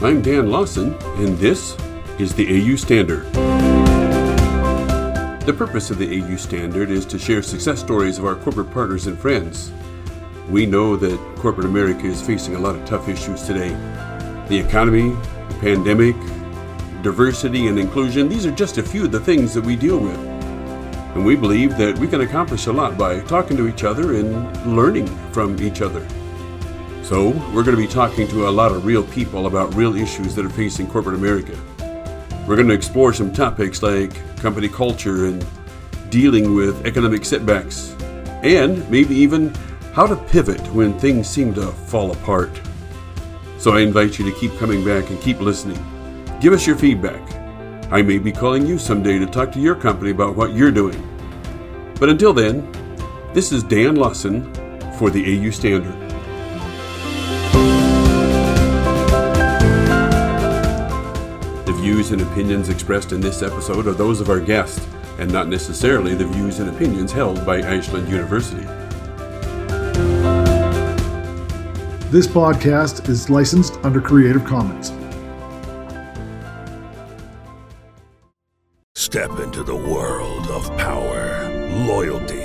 I'm Dan Lawson, and this is the AU Standard. The purpose of the AU Standard is to share success stories of our corporate partners and friends. We know that corporate America is facing a lot of tough issues today. The economy, the pandemic, diversity and inclusion, these are just a few of the things that we deal with. And we believe that we can accomplish a lot by talking to each other and learning from each other. So we're going to be talking to a lot of real people about real issues that are facing corporate America. We're going to explore some topics like company culture and dealing with economic setbacks, and maybe even how to pivot when things seem to fall apart. So I invite you to keep coming back and keep listening. Give us your feedback. I may be calling you someday to talk to your company about what you're doing. But until then, this is Dan Lawson for the AU Standard. The views and opinions expressed in this episode are those of our guests, and not necessarily the views and opinions held by Ashland University. This podcast is licensed under Creative Commons. Step into the world of power, loyalty,